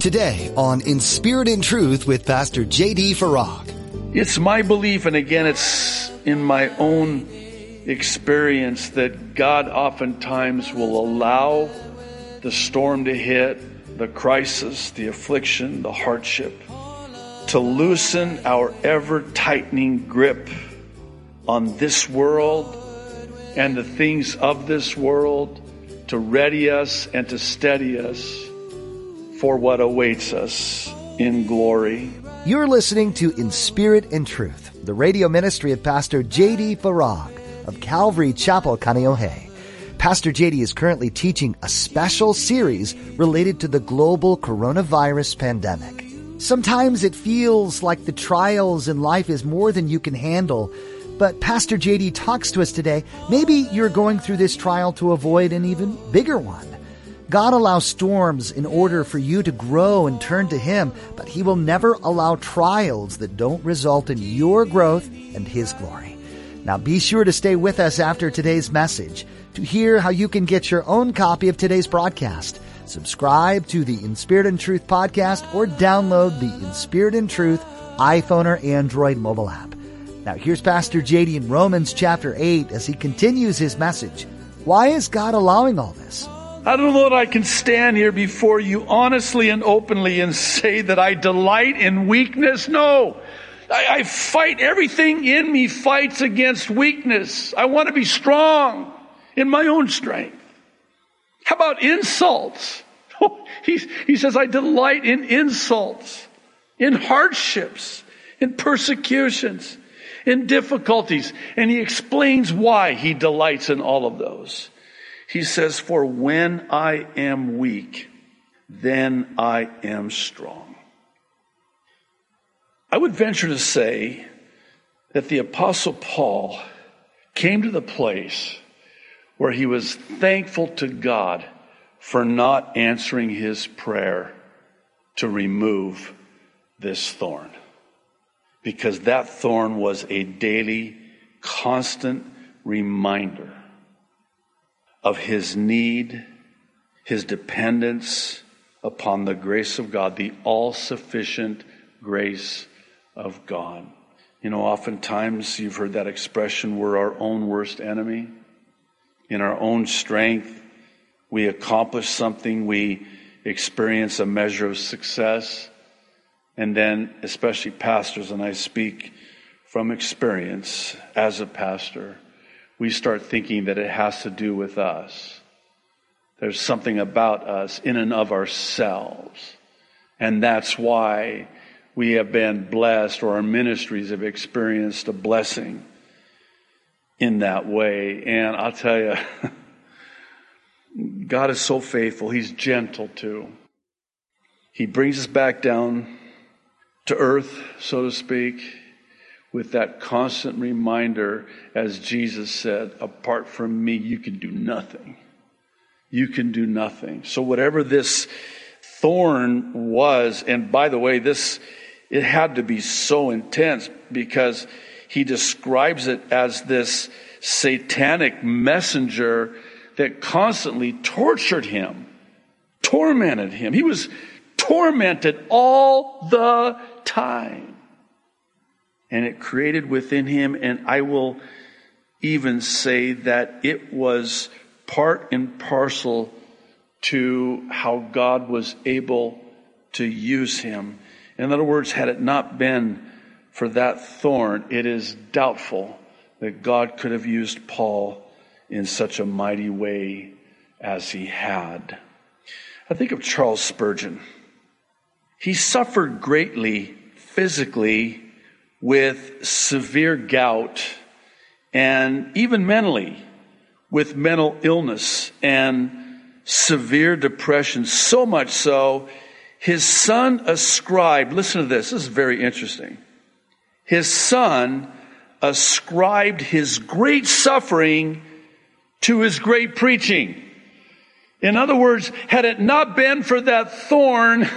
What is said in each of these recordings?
Today on In Spirit and Truth with Pastor J.D. Farag. It's my belief, and again, it's in my own experience, that God oftentimes will allow the storm to hit, the crisis, the affliction, the hardship, to loosen our ever-tightening grip on this world and the things of this world, to ready us and to steady us for what awaits us in glory. You're listening to In Spirit and Truth, the radio ministry of Pastor J.D. Farag of Calvary Chapel, Kaneohe. Pastor J.D. is currently teaching a special series related to the global coronavirus pandemic. Sometimes it feels like the trials in life is more than you can handle, but Pastor J.D. talks to us today. Maybe you're going through this trial to avoid an even bigger one. God allows storms in order for you to grow and turn to Him, but He will never allow trials that don't result in your growth and His glory. Now be sure to stay with us after today's message to hear how you can get your own copy of today's broadcast. Subscribe to the In Spirit and Truth podcast or download the In Spirit and Truth iPhone or Android mobile app. Now here's Pastor J.D. in Romans chapter 8 as he continues his message. Why is God allowing all this? I don't know that I can stand here before you honestly and openly and say that I delight in weakness. No, I fight. Everything in me fights against weakness. I want to be strong in my own strength. How about insults? He says, I delight in insults, in hardships, in persecutions, in difficulties. And he explains why he delights in all of those. He says, for when I am weak, then I am strong. I would venture to say that the Apostle Paul came to the place where he was thankful to God for not answering his prayer to remove this thorn, because that thorn was a daily, constant reminder of his need, his dependence upon the grace of God, the all-sufficient grace of God. You know, oftentimes you've heard that expression, we're our own worst enemy. In our own strength, we accomplish something, we experience a measure of success. And then, especially pastors, and I speak from experience as a pastor, we start thinking that it has to do with us. There's something about us in and of ourselves. And that's why we have been blessed, or our ministries have experienced a blessing in that way. And I'll tell you, God is so faithful. He's gentle too. He brings us back down to earth, so to speak, with that constant reminder, as Jesus said, apart from me, you can do nothing. You can do nothing. So whatever this thorn was, and by the way, it had to be so intense because he describes it as this satanic messenger that constantly tortured him, tormented him. He was tormented all the time. And it created within him, and I will even say that it was part and parcel to how God was able to use him. In other words, had it not been for that thorn, it is doubtful that God could have used Paul in such a mighty way as he had. I think of Charles Spurgeon. He suffered greatly physically with severe gout, and even mentally with mental illness and severe depression. So much so, his son ascribed, listen to this is very interesting. His son ascribed his great suffering to his great preaching. In other words, had it not been for that thorn,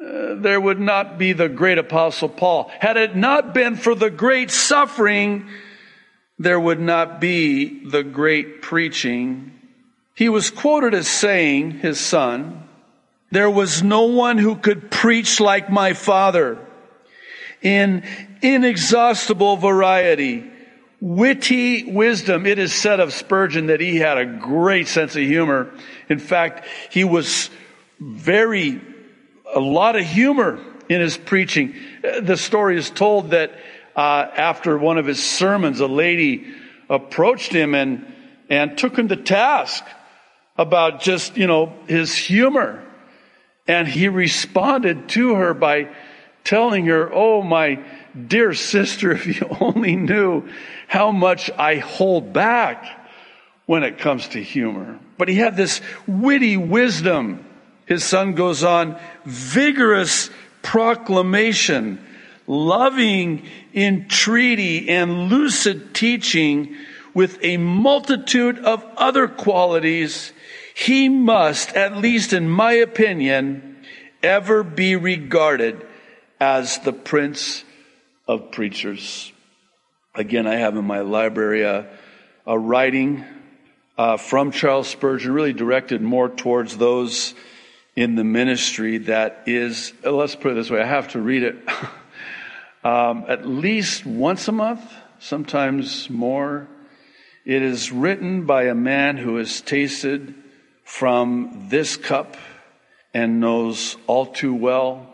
there would not be the great Apostle Paul. Had it not been for the great suffering, there would not be the great preaching. He was quoted as saying, his son, There was no one who could preach like my father in inexhaustible variety, witty wisdom. It is said of Spurgeon that he had a great sense of humor. In fact, he was a lot of humor in his preaching. The story is told that after one of his sermons, a lady approached him and took him to task about just, his humor. And he responded to her by telling her, "Oh, my dear sister, if you only knew how much I hold back when it comes to humor." But he had this witty wisdom. His son goes on, vigorous proclamation, loving entreaty, and lucid teaching with a multitude of other qualities. He must, at least in my opinion, ever be regarded as the Prince of Preachers. Again, I have in my library a writing from Charles Spurgeon, really directed more towards those in the ministry that is, let's put it this way, I have to read it at least once a month, sometimes more. It is written by a man who has tasted from this cup and knows all too well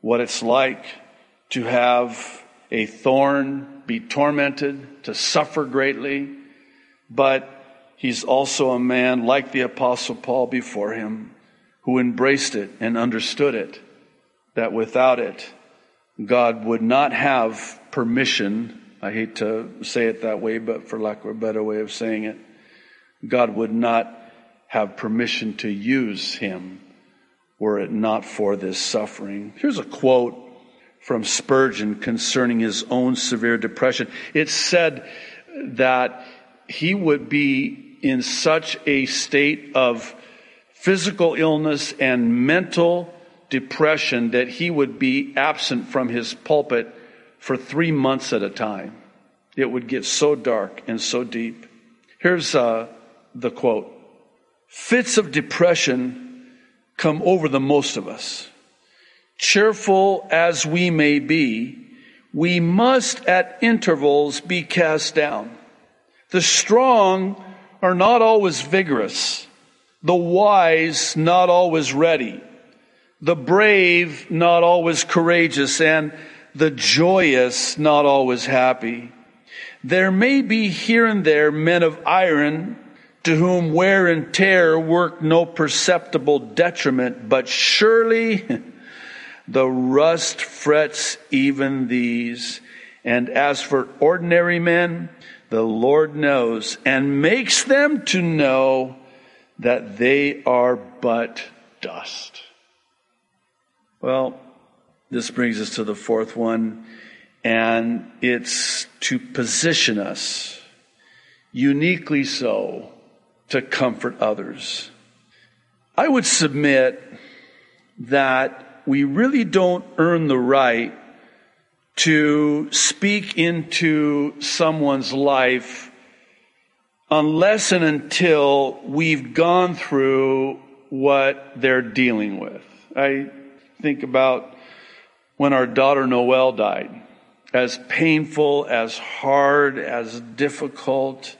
what it's like to have a thorn, be tormented, to suffer greatly. But he's also a man like the Apostle Paul before him, who embraced it and understood it, that without it, God would not have permission. I hate to say it that way, but for lack of a better way of saying it, God would not have permission to use him were it not for this suffering. Here's a quote from Spurgeon concerning his own severe depression. It's said that he would be in such a state of physical illness and mental depression that he would be absent from his pulpit for 3 months at a time. It would get so dark and so deep. Here's the quote. "Fits of depression come over the most of us. Cheerful as we may be, we must at intervals be cast down. The strong are not always vigorous, the wise not always ready, the brave not always courageous, and the joyous not always happy. There may be here and there men of iron, to whom wear and tear work no perceptible detriment, but surely the rust frets even these. And as for ordinary men, the Lord knows and makes them to know that they are but dust." Well, this brings us to the fourth one, and it's to position us uniquely so to comfort others. I would submit that we really don't earn the right to speak into someone's life unless and until we've gone through what they're dealing with. I think about when our daughter Noelle died. As painful, as hard, as difficult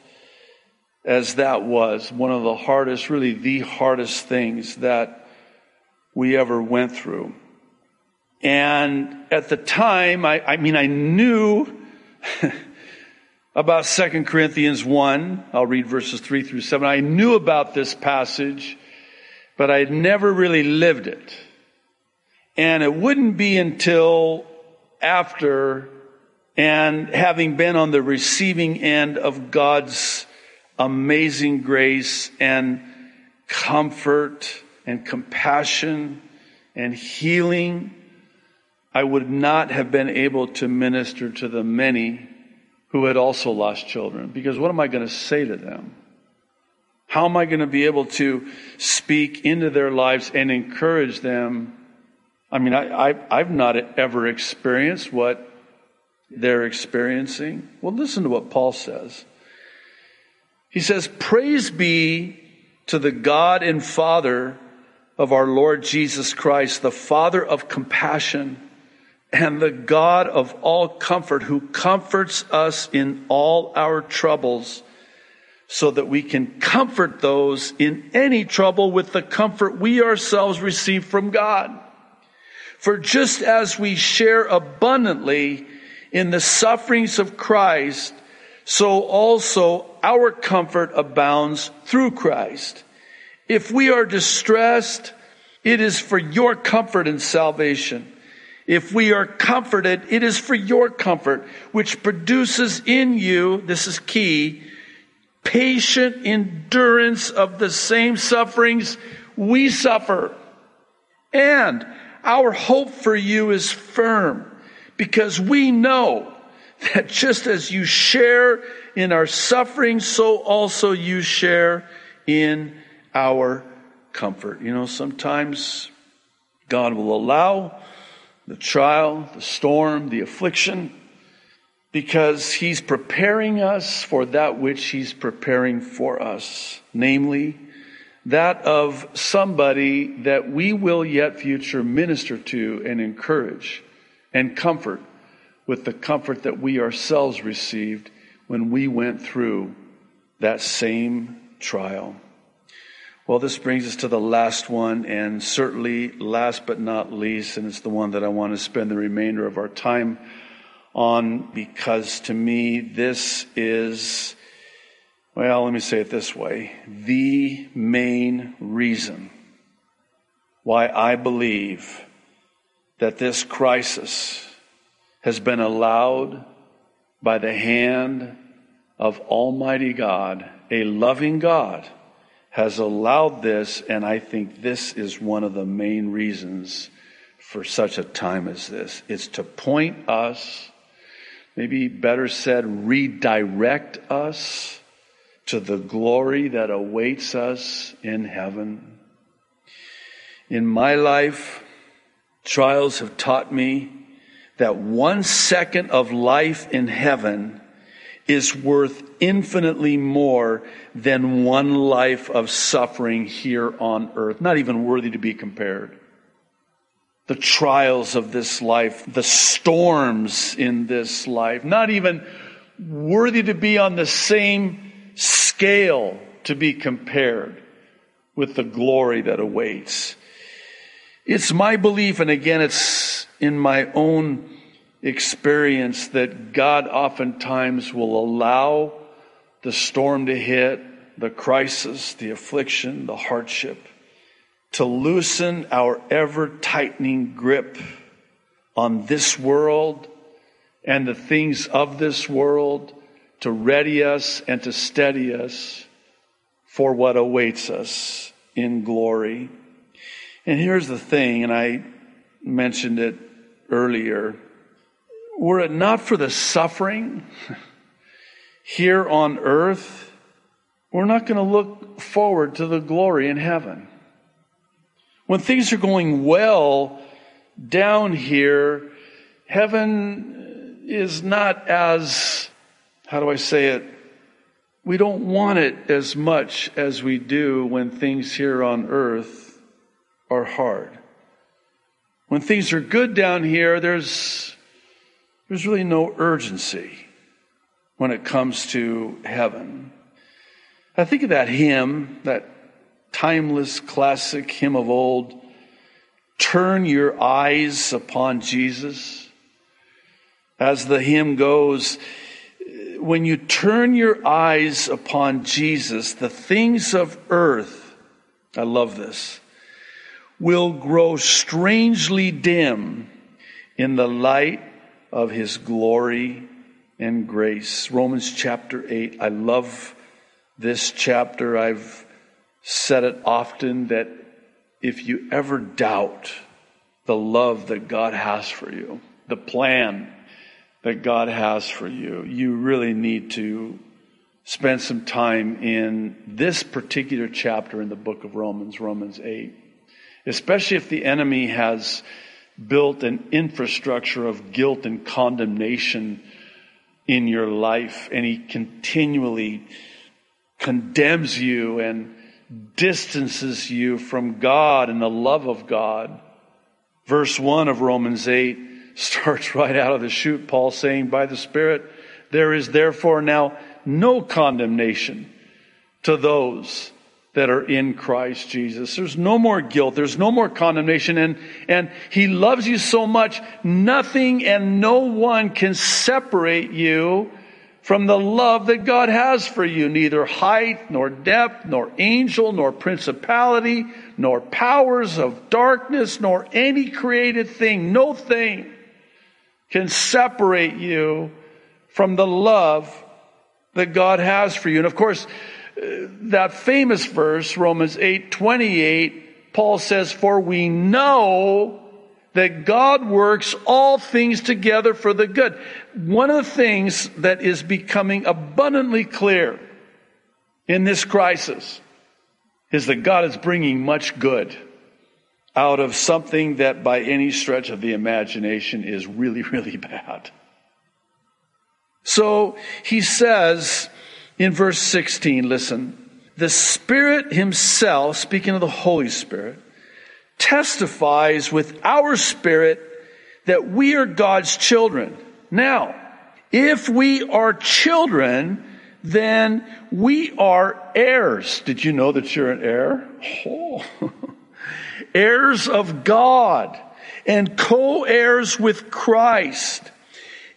as that was, one of the hardest, really the hardest things that we ever went through. And at the time, I knew about 2 Corinthians 1. I'll read verses 3 through 7. I knew about this passage, but I had never really lived it. And it wouldn't be until after and having been on the receiving end of God's amazing grace and comfort and compassion and healing, I would not have been able to minister to the many who had also lost children. Because what am I going to say to them? How am I going to be able to speak into their lives and encourage them? I mean, I've not ever experienced what they're experiencing. Well, listen to what Paul says. He says, "Praise be to the God and Father of our Lord Jesus Christ, the Father of compassion and the God of all comfort, who comforts us in all our troubles, so that we can comfort those in any trouble with the comfort we ourselves receive from God. For just as we share abundantly in the sufferings of Christ, so also our comfort abounds through Christ. If we are distressed, it is for your comfort and salvation. If we are comforted, it is for your comfort, which produces in you, this is key, patient endurance of the same sufferings we suffer. And our hope for you is firm, because we know that just as you share in our suffering, so also you share in our comfort. You know, sometimes God will allow the trial, the storm, the affliction, because he's preparing us for that which he's preparing for us, namely, that of somebody that we will yet future minister to and encourage and comfort with the comfort that we ourselves received when we went through that same trial. Well, this brings us to the last one, and certainly last but not least, and it's the one that I want to spend the remainder of our time on, because to me this is, well, let me say it this way, the main reason why I believe that this crisis has been allowed by the hand of Almighty God. A loving God has allowed this, and I think this is one of the main reasons for such a time as this. It's to point us, maybe better said, redirect us to the glory that awaits us in heaven. In my life, trials have taught me that 1 second of life in heaven is worth infinitely more than one life of suffering here on earth, not even worthy to be compared. The trials of this life, the storms in this life, not even worthy to be on the same scale to be compared with the glory that awaits. It's my belief, and again, it's in my own experience, that God oftentimes will allow the storm to hit, the crisis, the affliction, the hardship, to loosen our ever-tightening grip on this world and the things of this world, to ready us and to steady us for what awaits us in glory. And here's the thing, and I mentioned it earlier, were it not for the suffering here on earth, we're not going to look forward to the glory in heaven. When things are going well down here, heaven is not as, how do I say it? We don't want it as much as we do when things here on earth are hard. When things are good down here, there's really no urgency when it comes to heaven. I think of that hymn, that timeless classic hymn of old, "Turn Your Eyes Upon Jesus." As the hymn goes, when you turn your eyes upon Jesus, the things of earth, I love this, will grow strangely dim in the light of his glory and grace. Romans chapter 8. I love this chapter. I've said it often that if you ever doubt the love that God has for you, the plan that God has for you, you really need to spend some time in this particular chapter in the book of Romans, Romans 8. Especially if the enemy has built an infrastructure of guilt and condemnation in your life, and he continually condemns you and distances you from God and the love of God. Verse 1 of Romans 8 starts right out of the chute, Paul saying, by the Spirit, there is therefore now no condemnation to those that are in Christ Jesus. There's no more guilt. There's no more condemnation. And He loves you so much, nothing and no one can separate you from the love that God has for you. Neither height, nor depth, nor angel, nor principality, nor powers of darkness, nor any created thing. No thing can separate you from the love that God has for you. And of course, that famous verse, Romans 8:28, Paul says, for we know that God works all things together for the good. One of the things that is becoming abundantly clear in this crisis is that God is bringing much good out of something that by any stretch of the imagination is really, really bad. So he says in verse 16, listen, the Spirit Himself, speaking of the Holy Spirit, testifies with our spirit that we are God's children. Now, if we are children, then we are heirs. Did you know that you're an heir? Oh. Heirs of God and co-heirs with Christ.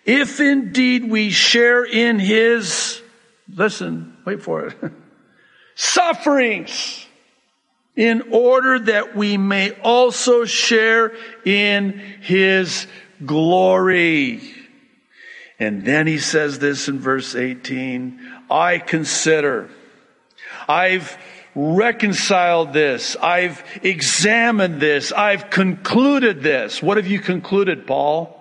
If indeed we share in His, listen, wait for it, sufferings, in order that we may also share in His glory. And then he says this in verse 18, I consider, I've reconciled this, I've examined this, I've concluded this. What have you concluded, Paul?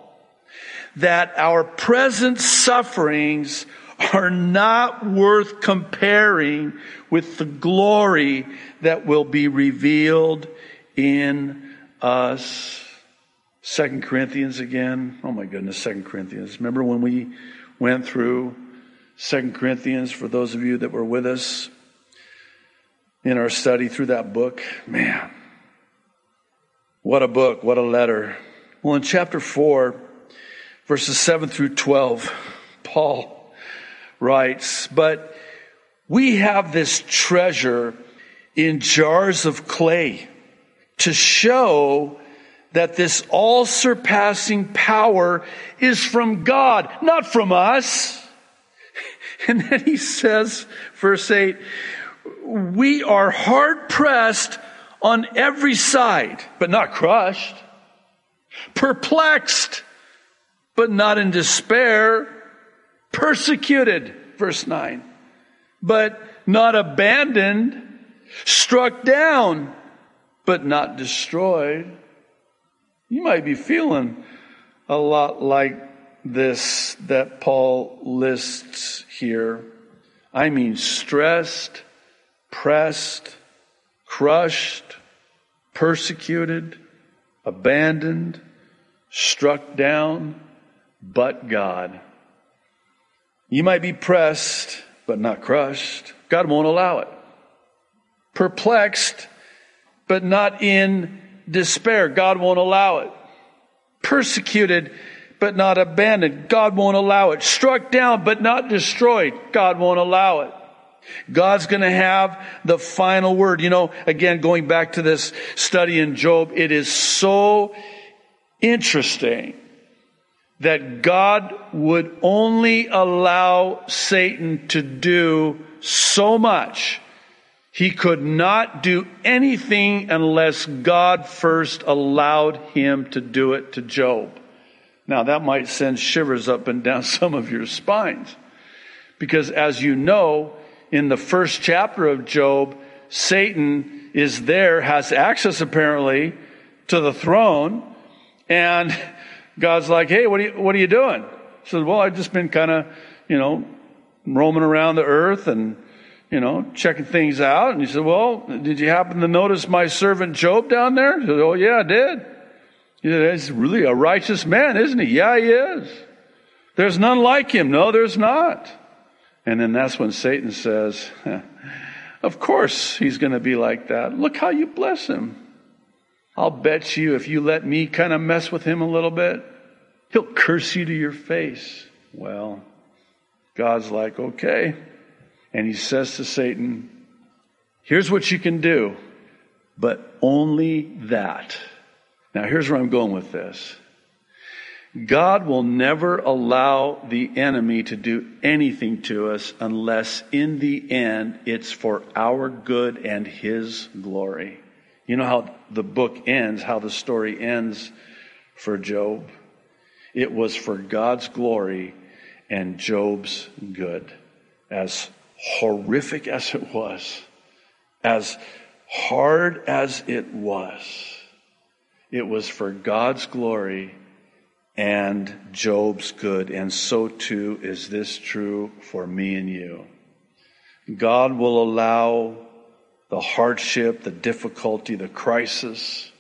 That our present sufferings are not worth comparing with the glory that will be revealed in us. 2 Corinthians again. Oh my goodness, 2 Corinthians. Remember when we went through 2 Corinthians, for those of you that were with us in our study through that book? Man, what a book, what a letter. Well, in chapter 4, verses 7 through 12, Paul writes, but we have this treasure in jars of clay to show that this all-surpassing power is from God, not from us. And then he says, verse 8, we are hard-pressed on every side, but not crushed, perplexed, but not in despair, persecuted, verse 9, but not abandoned, struck down, but not destroyed. You might be feeling a lot like this that Paul lists here. I mean, stressed, pressed, crushed, persecuted, abandoned, struck down, but God. You might be pressed, but not crushed. God won't allow it. Perplexed, but not in despair. God won't allow it. Persecuted, but not abandoned. God won't allow it. Struck down, but not destroyed. God won't allow it. God's going to have the final word. You know, again, going back to this study in Job, it is so interesting that God would only allow Satan to do so much. He could not do anything unless God first allowed him to do it to Job. Now, that might send shivers up and down some of your spines, because as you know, in the first chapter of Job, Satan is there, has access apparently to the throne, and God's like, hey, what are you doing? He says, well, I've just been kind of, roaming around the earth and, checking things out. And he said, well, did you happen to notice my servant Job down there? He said, oh, yeah, I did. He said, he's really a righteous man, isn't he? Yeah, he is. There's none like him. No, there's not. And then that's when Satan says, Of course he's going to be like that. Look how you bless him. I'll bet you if you let me kind of mess with him a little bit, he'll curse you to your face. Well, God's like, okay. And he says to Satan, here's what you can do, but only that. Now, here's where I'm going with this. God will never allow the enemy to do anything to us unless in the end it's for our good and his glory. You know how the book ends, how the story ends for Job? It was for God's glory and Job's good. As horrific as it was, as hard as it was for God's glory and Job's good. And so too is this true for me and you. God will allow the hardship, the difficulty, the crisis,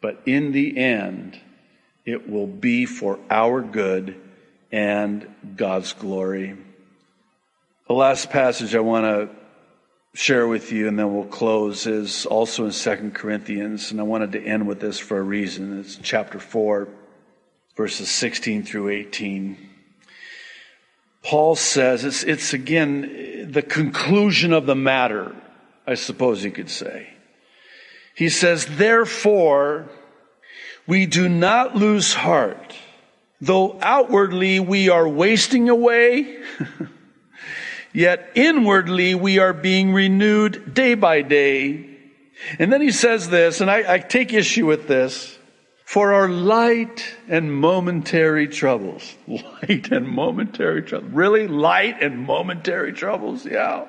but in the end, it will be for our good and God's glory. The last passage I want to share with you, and then we'll close, is also in 2 Corinthians, and I wanted to end with this for a reason. It's chapter 4, verses 16 through 18. Paul says, it's again the conclusion of the matter, I suppose you could say. He says, therefore, we do not lose heart, though outwardly we are wasting away, yet inwardly we are being renewed day by day. And then he says this, and I take issue with this, for our light and momentary troubles. Light and momentary troubles. Really? Light and momentary troubles? Yeah.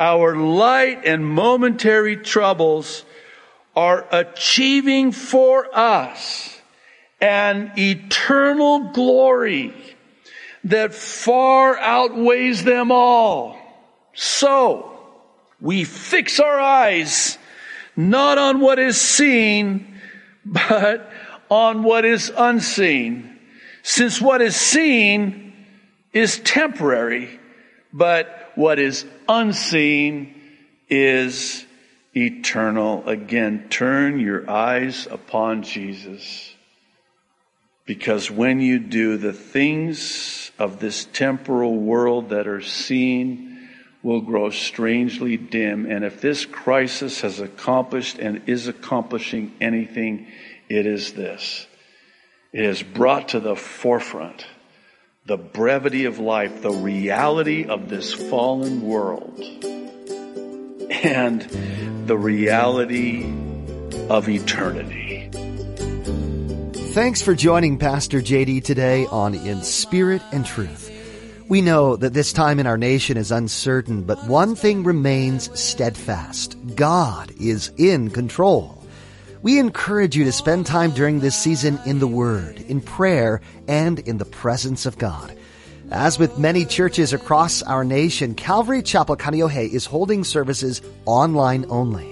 Our light and momentary troubles are achieving for us an eternal glory that far outweighs them all. So we fix our eyes not on what is seen, but on what is unseen. Since what is seen is temporary, but what is unseen is eternal. Again, turn your eyes upon Jesus. Because when you do, the things of this temporal world that are seen will grow strangely dim. And if this crisis has accomplished and is accomplishing anything, it is this. It has brought to the forefront the brevity of life, the reality of this fallen world, and the reality of eternity. Thanks for joining Pastor JD today on In Spirit and Truth. We know that this time in our nation is uncertain, but one thing remains steadfast. God is in control. We encourage you to spend time during this season in the Word, in prayer, and in the presence of God. As with many churches across our nation, Calvary Chapel Kaneohe is holding services online only.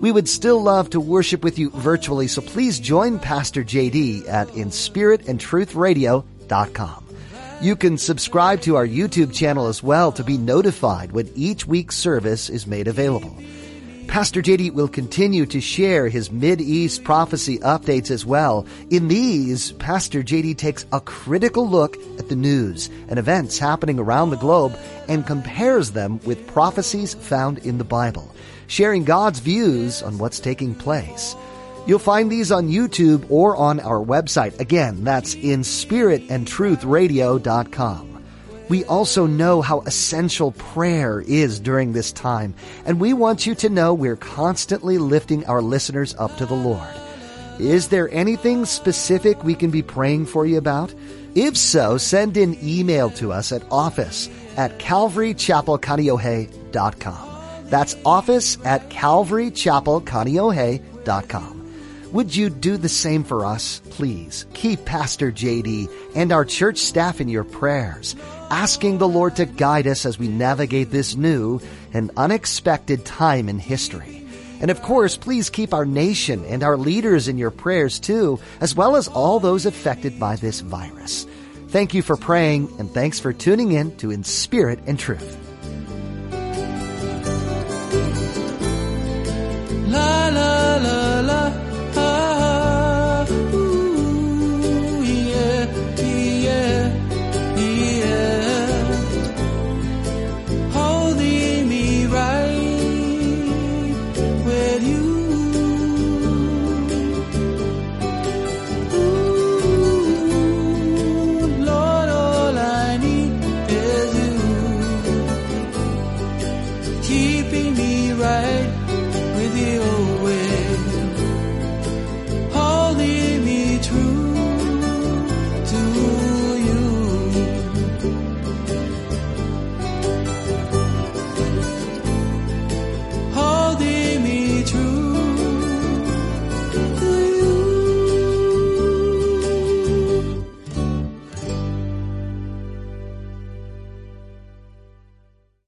We would still love to worship with you virtually, so please join Pastor JD at inspiritandtruthradio.com. You can subscribe to our YouTube channel as well to be notified when each week's service is made available. Pastor JD will continue to share his Mideast prophecy updates as well. In these, Pastor JD takes a critical look at the news and events happening around the globe and compares them with prophecies found in the Bible, sharing God's views on what's taking place. You'll find these on YouTube or on our website. Again, that's inspiritandtruthradio.com. We also know how essential prayer is during this time, and we want you to know we're constantly lifting our listeners up to the Lord. Is there anything specific we can be praying for you about? If so, send an email to us at office@calvarychapelkaneohe.com. That's office@calvarychapelkaneohe.com. Would you do the same for us, please? Keep Pastor JD and our church staff in your prayers, asking the Lord to guide us as we navigate this new and unexpected time in history. And of course, please keep our nation and our leaders in your prayers too, as well as all those affected by this virus. Thank you for praying, and thanks for tuning in to In Spirit and Truth.